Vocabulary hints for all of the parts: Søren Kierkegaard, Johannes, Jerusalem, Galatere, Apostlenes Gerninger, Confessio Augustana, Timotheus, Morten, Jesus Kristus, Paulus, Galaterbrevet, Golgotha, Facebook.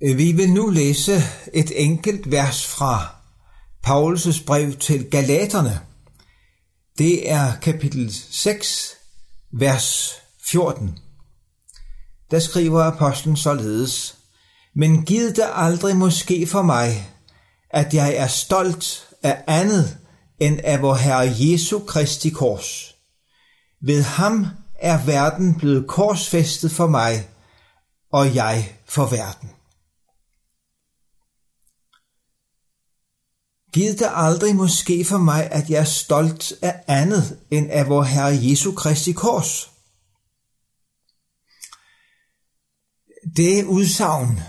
Vi vil nu læse et enkelt vers fra Pauls' brev til Galaterne. Det er kapitel 6, vers 14. Der skriver apostlen således: Men giv det aldrig måske for mig, at jeg er stolt af andet end af vor Herre Jesu Kristi kors. Ved ham er verden blevet korsfæstet for mig, og jeg for verden. Giv det aldrig måske for mig, at jeg er stolt af andet end af vor Herre Jesu Kristi kors. Det udsagn,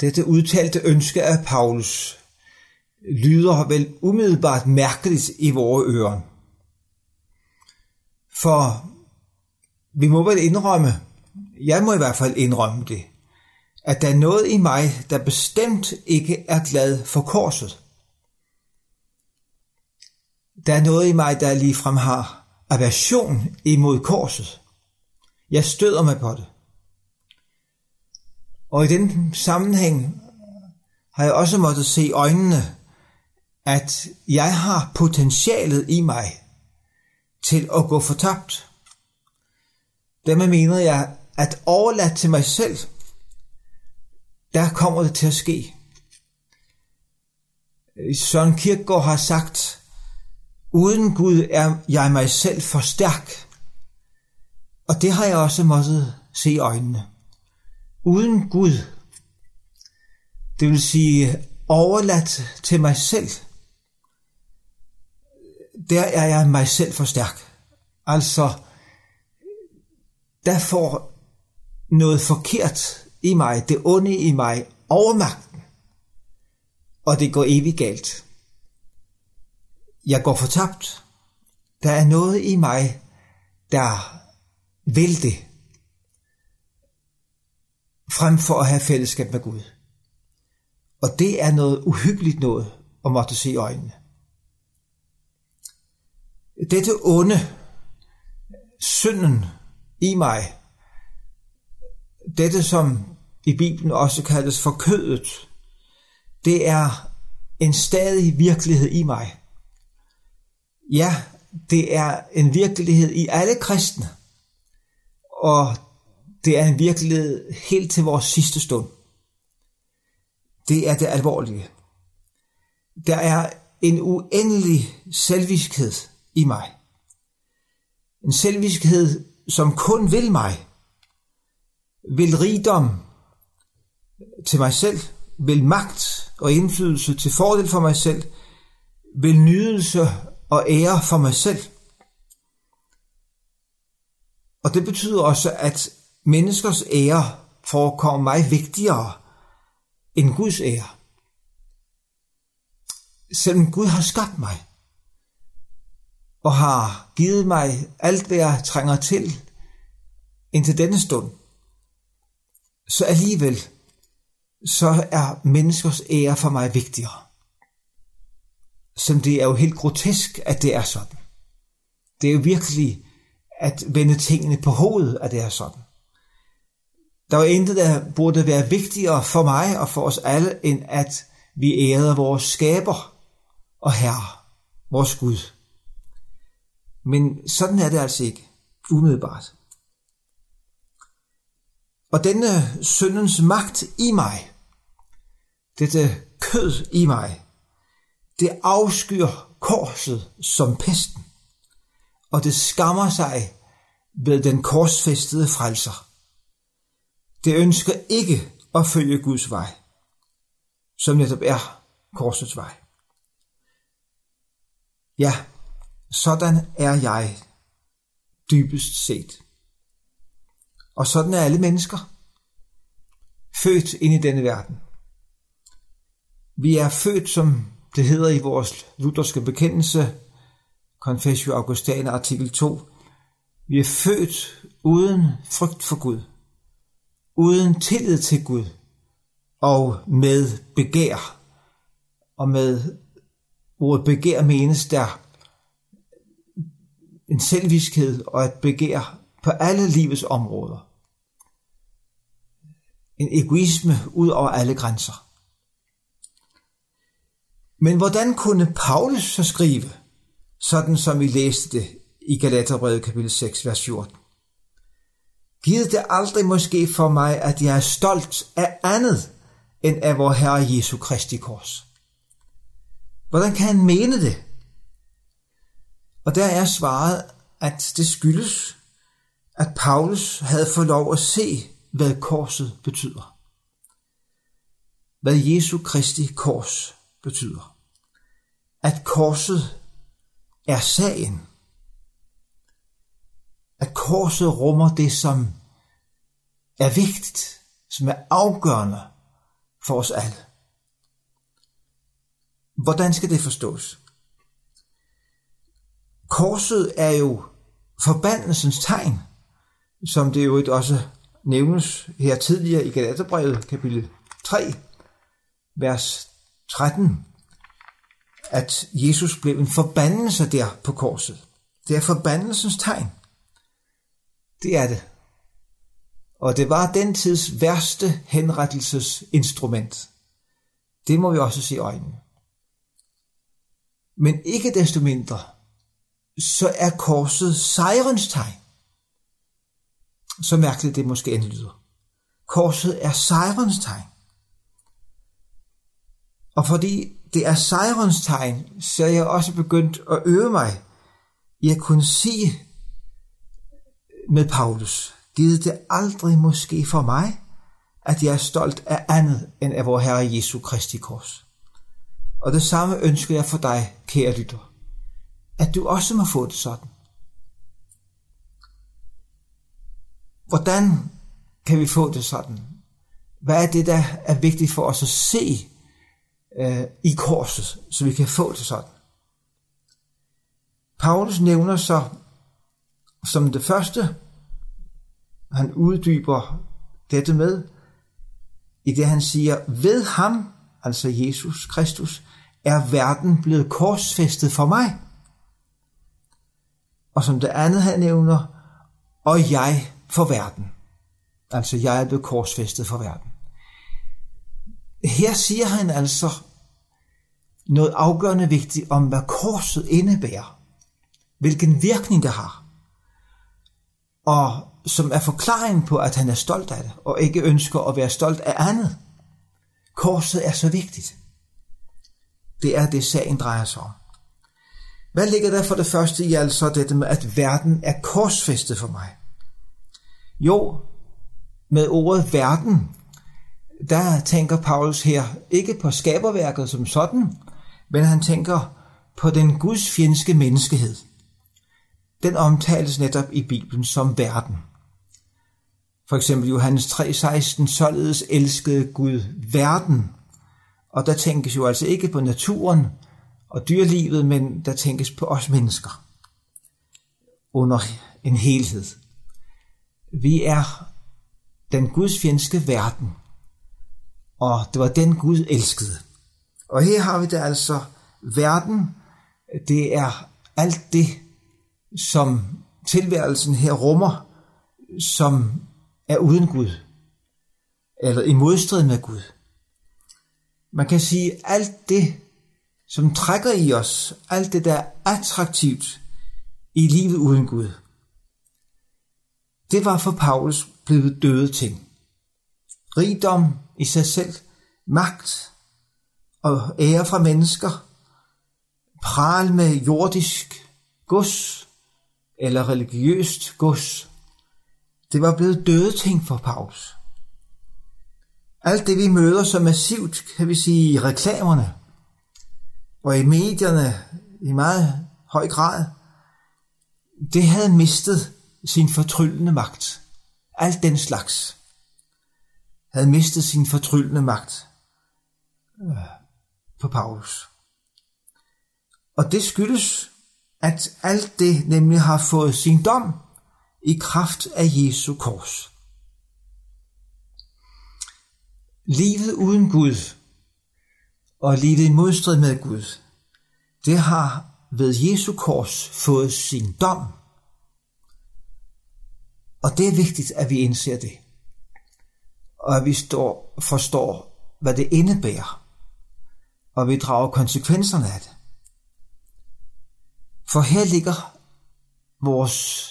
dette udtalte ønske af Paulus, lyder vel umiddelbart mærkeligt i vore ører. For vi må vel indrømme, jeg må i hvert fald indrømme det, at der er noget i mig, der bestemt ikke er glad for korset. Der er noget i mig, der ligefrem har aversion imod korset. Jeg støder mig på det. Og i den sammenhæng har jeg også måttet se i øjnene, at jeg har potentialet i mig til at gå fortabt. Dermed mener jeg, at overladt til mig selv, der kommer det til at ske. Søren Kierkegaard har sagt: uden Gud er jeg mig selv for stærk. Og det har jeg også måttet se i øjnene. Uden Gud, det vil sige overladt til mig selv, der er jeg mig selv for stærk. Altså, der får noget forkert i mig, det onde i mig, overmagten, og det går evigt galt. Jeg går fortabt. Der er noget i mig, der vil det, frem for at have fællesskab med Gud. Og det er noget uhyggeligt noget at måtte se i øjnene. Dette onde, synden i mig, dette som i Bibelen også kaldes for kødet, det er en stadig virkelighed i mig. Ja, det er en virkelighed i alle kristne, og det er en virkelighed helt til vores sidste stund. Det er det alvorlige. Der er en uendelig selviskhed i mig. En selviskhed, som kun vil mig, vil rigdom til mig selv, vil magt og indflydelse til fordel for mig selv, vil nydelse og ære for mig selv. Og det betyder også, at menneskers ære forekommer mig vigtigere end Guds ære. Selvom Gud har skabt mig og har givet mig alt, hvad jeg trænger til indtil denne stund, så alligevel, så er menneskers ære for mig vigtigere. Som det er jo helt grotesk, at det er sådan. Det er jo virkelig at vende tingene på hovedet, at det er sådan. Der var intet, der burde være vigtigere for mig og for os alle, end at vi ærede vores skaber og herre, vores Gud. Men sådan er det altså ikke, umiddelbart. Og denne syndens magt i mig, dette kød i mig, det afskyr korset som pesten, og det skammer sig ved den korsfæstede frelser. Det ønsker ikke at følge Guds vej, som netop er korsets vej. Ja, sådan er jeg dybest set. Og sådan er alle mennesker, født ind i denne verden. Vi er født, som det hedder i vores lutherske bekendelse, Confessio Augustana, artikel 2. Vi er født uden frygt for Gud, uden tillid til Gud, og med begær. Og med ordet begær menes der en selviskhed og et begær på alle livets områder. en egoisme ud over alle grænser. Men hvordan kunne Paulus så skrive, sådan som vi læste det i Galaterbrevet kapitel 6, vers 14? Giv det aldrig måske for mig, at jeg er stolt af andet end af vor Herre Jesu Kristi kors. Hvordan kan han mene det? Og der er svaret, at det skyldes, at Paulus havde fået lov at se, hvad korset betyder. Hvad Jesu Kristi kors betyder. At korset er sagen. At korset rummer det, som er vigtigt, som er afgørende for os alle. Hvordan skal det forstås? Korset er jo forbandelsens tegn, som det jo også nævnes her tidligere i Galaterbrevet kapitel 3, vers 13, at Jesus blev en forbandelse der på korset. Det er forbandelsens tegn. Det er det. Og det var den tids værste henrettelsesinstrument. Det må vi også se i øjnene. Men ikke desto mindre, så er korset sejrens tegn. Så mærkeligt det måske end lyder. Korset er sejrens tegn. Og fordi det er sejrens tegn, så er jeg også begyndt at øve mig i at kunne sige med Paulus, givet det aldrig måske for mig, at jeg er stolt af andet end af vor Herre Jesu Kristi kors. Og det samme ønsker jeg for dig, kære lytter, at du også må få det sådan. Hvordan kan vi få det sådan? Hvad er det, der er vigtigt for os at se i korset, så vi kan få det sådan? Paulus nævner så som det første, han uddyber dette med, i det han siger, ved ham, altså Jesus Kristus, er verden blevet korsfæstet for mig. Og som det andet han nævner, og jeg for verden. Altså jeg er blevet korsfæstet for verden. Her siger han altså noget afgørende vigtigt om, hvad korset indebærer. Hvilken virkning det har. Og som er forklaringen på, at han er stolt af det, og ikke ønsker at være stolt af andet. Korset er så vigtigt. Det er det, sagen drejer sig om. Hvad ligger der for det første i altså dette med, at verden er korsfæstet for mig? Jo, med ordet verden, der tænker Paulus her ikke på skaberværket som sådan, men han tænker på den gudsfjendske menneskehed. Den omtales netop i Bibelen som verden. For eksempel Johannes 3,16, således elskede Gud verden. Og der tænkes jo altså ikke på naturen og dyrelivet, men der tænkes på os mennesker under en helhed. Vi er den gudsfjendske verden, og det var den Gud elskede. Og her har vi det altså verden, det er alt det, som tilværelsen her rummer, som er uden Gud, eller i modstrid med Gud. Man kan sige, at alt det, som trækker i os, alt det, der er attraktivt i livet uden Gud, det var for Paulus blevet døde ting. Rigdom i sig selv, magt og ære fra mennesker, pral med jordisk gods eller religiøst gods, det var blevet døde ting for Paulus. Alt det vi møder så massivt, kan vi sige, i reklamerne og i medierne i meget høj grad, det havde mistet sin fortryllende magt. Alt den slags havde mistet sin fortryllende magt på Paulus. Og det skyldes, at alt det nemlig har fået sin dom i kraft af Jesu kors. Livet uden Gud og livet i modstrid med Gud, det har ved Jesu kors fået sin dom. Og det er vigtigt, at vi indser det. og at vi forstår, hvad det indebærer, og vi drager konsekvenserne af det. For her ligger vores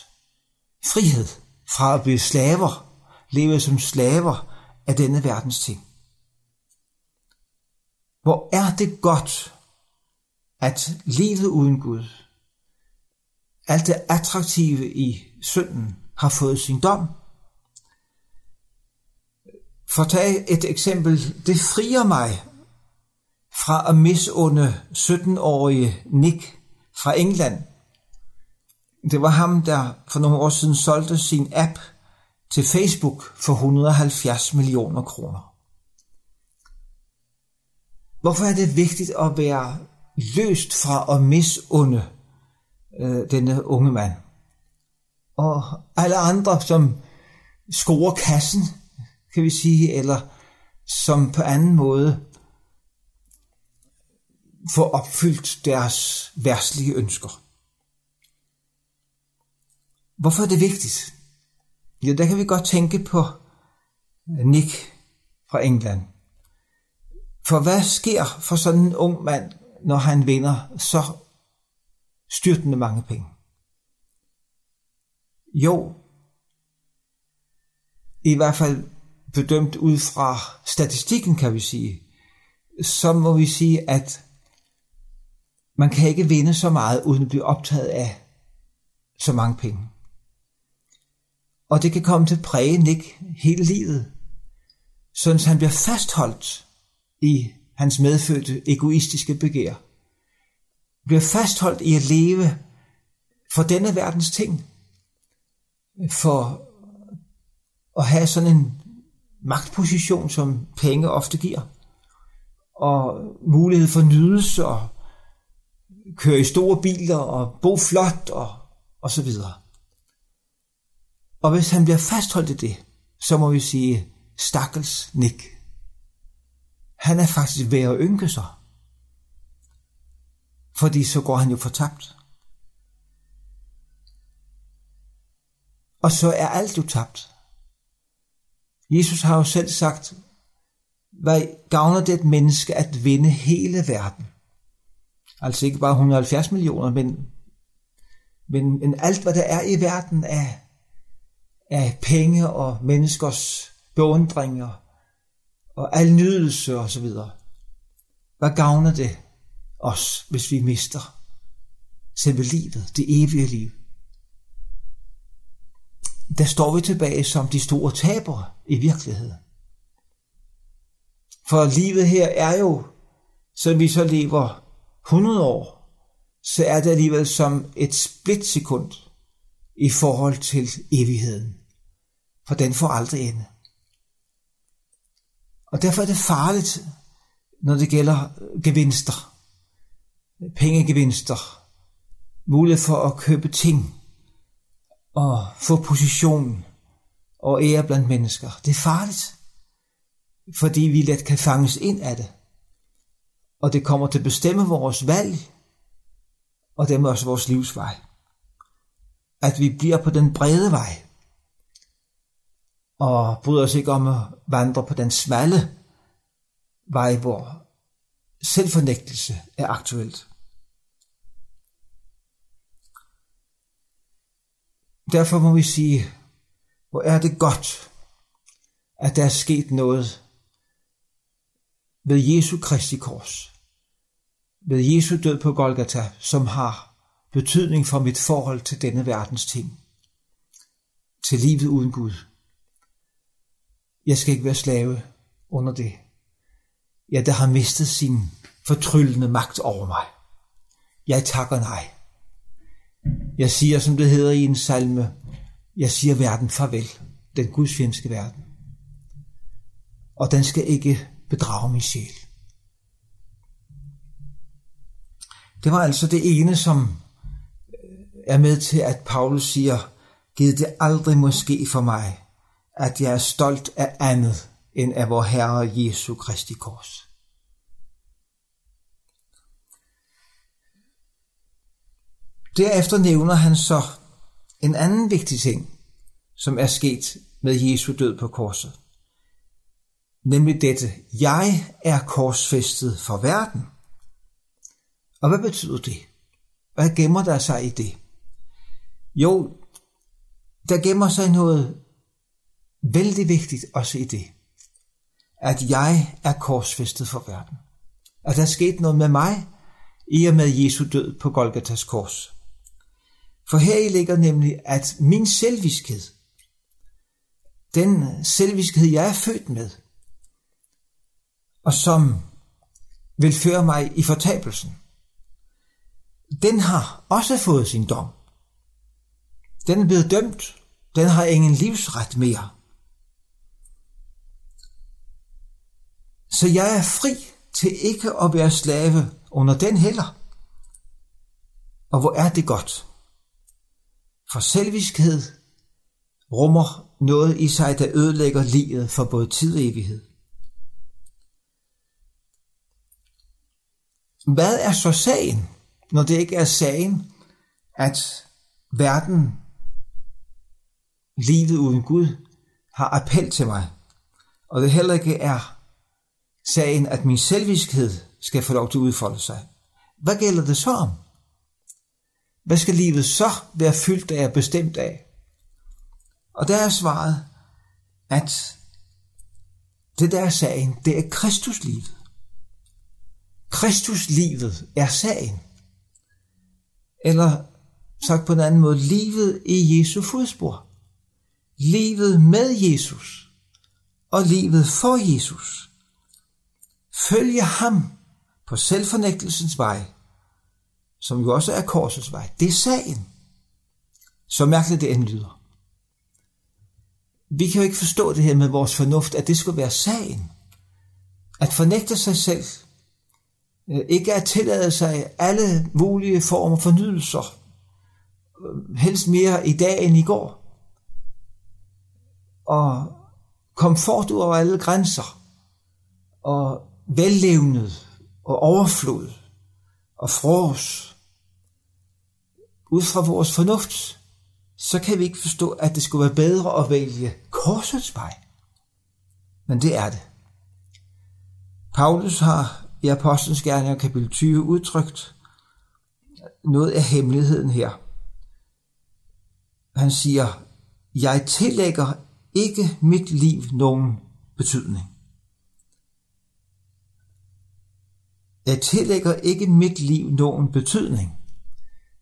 frihed fra at blive slaver, leve som slaver af denne verdens ting. Hvor er det godt, at livet uden Gud, alt det attraktive i synden, har fået sin dom. For at tage et eksempel, det frier mig fra at misunde 17-årige Nick fra England. Det var ham, der for nogle år siden solgte sin app til Facebook for 170 millioner kroner. Hvorfor er det vigtigt at være løst fra at misunde denne unge mand? Og alle andre, som scorer kassen, kan vi sige, eller som på anden måde får opfyldt deres verdslige ønsker. Hvorfor er det vigtigt? Ja, der kan vi godt tænke på Nick fra England. For hvad sker for sådan en ung mand, når han vinder så styrtende mange penge? Jo, i hvert fald bedømt ud fra statistikken, kan vi sige, så må vi sige, at man kan ikke vinde så meget, uden at blive optaget af så mange penge. Og det kan komme til at præge Nick hele livet, sådan at han bliver fastholdt i hans medfødte egoistiske begær. Bliver fastholdt i at leve for denne verdens ting, for at have sådan en magtposition, som penge ofte giver, og mulighed for nydelse og køre i store biler og bo flot og så videre. Og hvis han bliver fastholdt i det, så må vi sige, stakkels Nick. Han er faktisk ved at ynke sig, fordi så går han jo fortabt. Og så er alt jo tabt. Jesus har jo selv sagt, hvad gavner det et menneske at vinde hele verden? Altså ikke bare 170 millioner, men alt, hvad der er i verden af penge og menneskers beundringer og al nydelse og så videre. Hvad gavner det os, hvis vi mister selve livet, det evige liv? Der står vi tilbage som de store tabere i virkeligheden. For livet her er jo, selvom vi så lever 100 år, så er det alligevel som et splitsekund i forhold til evigheden. For den får aldrig ende. Og derfor er det farligt, når det gælder gevinster, pengegevinster, mulighed for at købe ting og få position og ære blandt mennesker. Det er farligt, fordi vi let kan fanges ind af det. Og det kommer til at bestemme vores valg, og dermed også vores livsvej. At vi bliver på den brede vej, og bryder os ikke om at vandre på den smalle vej, hvor selvfornægtelse er aktuelt. Derfor må vi sige, hvor er det godt, at der er sket noget ved Jesu Kristi kors, ved Jesu død på Golgotha, som har betydning for mit forhold til denne verdens ting, til livet uden Gud. Jeg skal ikke være slave under det. Jeg, der har mistet sin fortryllende magt over mig. Jeg takker nej. Jeg siger, som det hedder i en salme, jeg siger verden farvel, den gudsfjendske verden. Og den skal ikke bedrage min sjæl. Det var altså det ene, som er med til, at Paulus siger, giv det aldrig måske for mig, at jeg er stolt af andet, end af vor Herre Jesu Kristi kors. Derefter nævner han så en anden vigtig ting, som er sket med Jesu død på korset. nemlig dette: jeg er korsfæstet for verden. Og hvad betyder det? Hvad gemmer der sig i det? Jo, der gemmer sig noget vældig vigtigt også i det, at jeg er korsfæstet for verden. At der er sket noget med mig, i og med Jesu død på Golgathas kors. For heri ligger nemlig, at min selviskhed, den selviskhed, jeg er født med, og som vil føre mig i fortabelsen, den har også fået sin dom. Den er blevet dømt. Den har ingen livsret mere. Så jeg er fri til ikke at være slave under den heller. Og hvor er det godt? For selviskhed rummer noget i sig, der ødelægger livet for både tid og evighed. Hvad er så sagen, når det ikke er sagen, at verden, livet uden Gud, har appel til mig, og det heller ikke er sagen, at min selviskhed skal få lov til at udfolde sig? Hvad gælder det så om? Hvad skal livet så være fyldt af og bestemt af? Og der er svaret, at det der er sagen, det er Kristuslivet. Kristuslivet er sagen. Eller sagt på en anden måde, livet i Jesu fodspor. Livet med Jesus og livet for Jesus. Følge ham på selvfornægtelsens vej, som jo også er korsets vej. Det er sagen. Så mærkeligt det end lyder. Vi kan jo ikke forstå det her med vores fornuft, at det skulle være sagen. At fornægte sig selv, ikke at tillade sig alle mulige former for nydelser, helst mere i dag end i går, og komfort ud over alle grænser, og vellevnet, og overflod, og frås. Ud fra vores fornuft, så kan vi ikke forstå, at det skulle være bedre at vælge korsets vej. Men det er det. Paulus har i Apostlenes Gerninger kapitel 20 udtrykt noget af hemmeligheden her. Han siger, jeg tillægger ikke mit liv nogen betydning. Jeg tillægger ikke mit liv nogen betydning.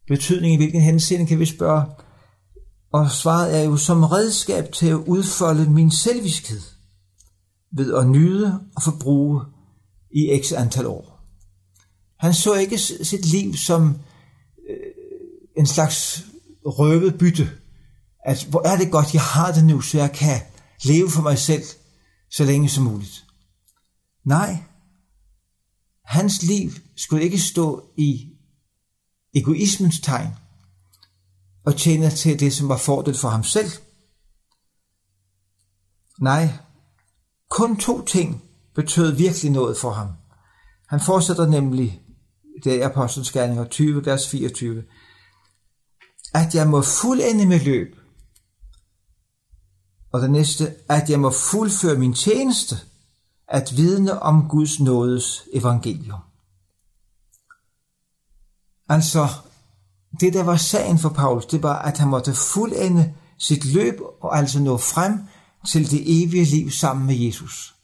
Betydning i hvilken henseende, kan vi spørge? Og svaret er jo, som redskab til at udfolde min selviskhed ved at nyde og forbruge i x antal år. Han så ikke sit liv som en slags røvet bytte. At hvor er det godt, jeg har det nu, så jeg kan leve for mig selv så længe som muligt. Nej, hans liv skulle ikke stå i egoismens tegn og tjene til det, som var fordel for ham selv. Nej, kun to ting betød virkelig noget for ham. Han fortsætter nemlig, det er Apostlenes Gerninger 20, vers 24, at jeg må fuldende med løb, og det næste, at jeg må fuldføre min tjeneste, at vidne om Guds nådes evangelium. Altså, det der var sagen for Paulus, det var, at han måtte fuldende sit løb, og altså nå frem til det evige liv sammen med Jesus.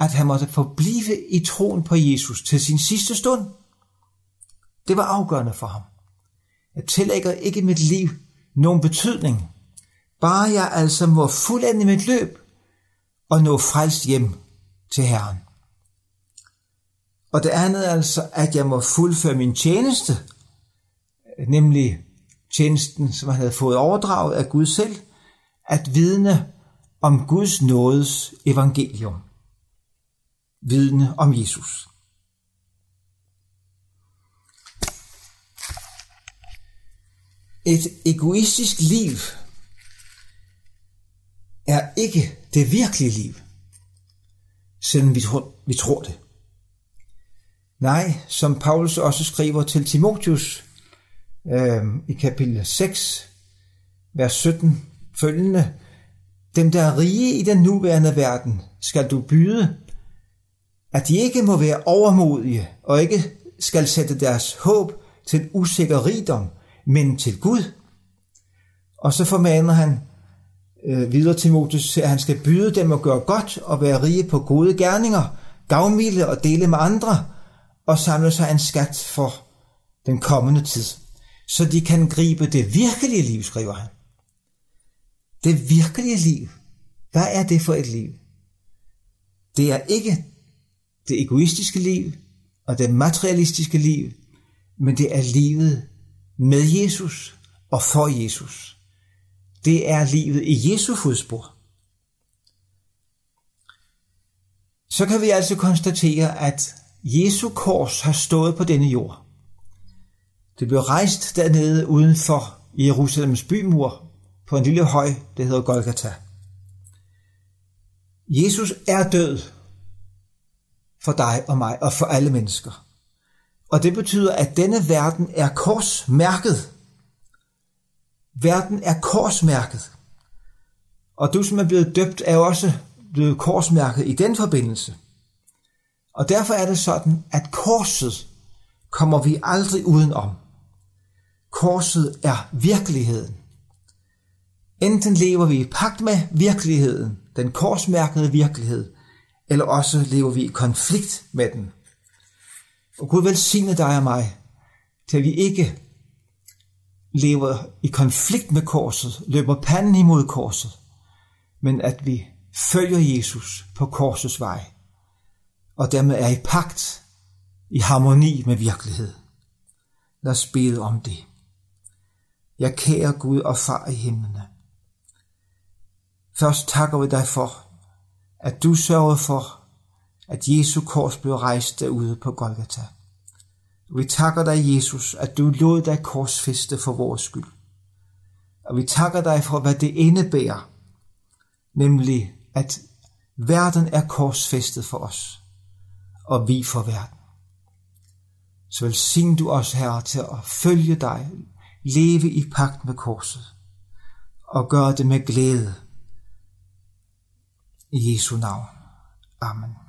At han måtte forblive i troen på Jesus til sin sidste stund. Det var afgørende for ham. Jeg tillægger ikke mit liv nogen betydning. Bare jeg altså må fuldende mit løb og nå frelst hjem til Herren. Og det andet er altså, at jeg må fuldføre min tjeneste, nemlig tjenesten, som han havde fået overdraget af Gud selv, at vidne om Guds nådes evangelium. Vidne om Jesus. Et egoistisk liv er ikke det virkelige liv, selvom vi tror det. Nej, som Paulus også skriver til Timotheus i kapitel 6, vers 17 følgende: dem, der er rige i den nuværende verden, skal du byde, at de ikke må være overmodige og ikke skal sætte deres håb til usikker rigdom, men til Gud. Og så formaner han videre Timotheus, at han skal byde dem at gøre godt og være rige på gode gerninger, gavmilde og dele med andre, og samle sig en skat for den kommende tid, så de kan gribe det virkelige liv, skriver han. Det virkelige liv. Hvad er det for et liv? Det er ikke det egoistiske liv og det materialistiske liv, men det er livet med Jesus og for Jesus. Det er livet i Jesu fodspor. Så kan vi altså konstatere, at Jesu kors har stået på denne jord. Det blev rejst dernede uden for Jerusalems bymur på en lille høj, det hedder Golgotha. Jesus er død for dig og mig og for alle mennesker. Og det betyder, at denne verden er korsmærket. Verden er korsmærket. Og du, som er blevet døbt, er også blevet korsmærket i den forbindelse. Og derfor er det sådan, at korset kommer vi aldrig udenom. Korset er virkeligheden. Enten lever vi i pagt med virkeligheden, den korsmærkede virkelighed, eller også lever vi i konflikt med den. Og Gud velsigne dig og mig, til vi ikke lever i konflikt med korset, løber panden imod korset, men at vi følger Jesus på korsets vej, og dermed er i pagt, i harmoni med virkeligheden. Lad os bede om det. Jeg kære Gud og far i himlene. Først takker vi dig for, at du sørgede for, at Jesu kors blev rejst derude på Golgotha. Vi takker dig, Jesus, at du lod dig korsfæste for vores skyld. Og vi takker dig for, hvad det indebærer, nemlig at verden er korsfæstet for os, og vi for verden. Så velsign du os, Herre, til at følge dig, leve i pagt med korset, og gøre det med glæde. I Jesu navn. Amen.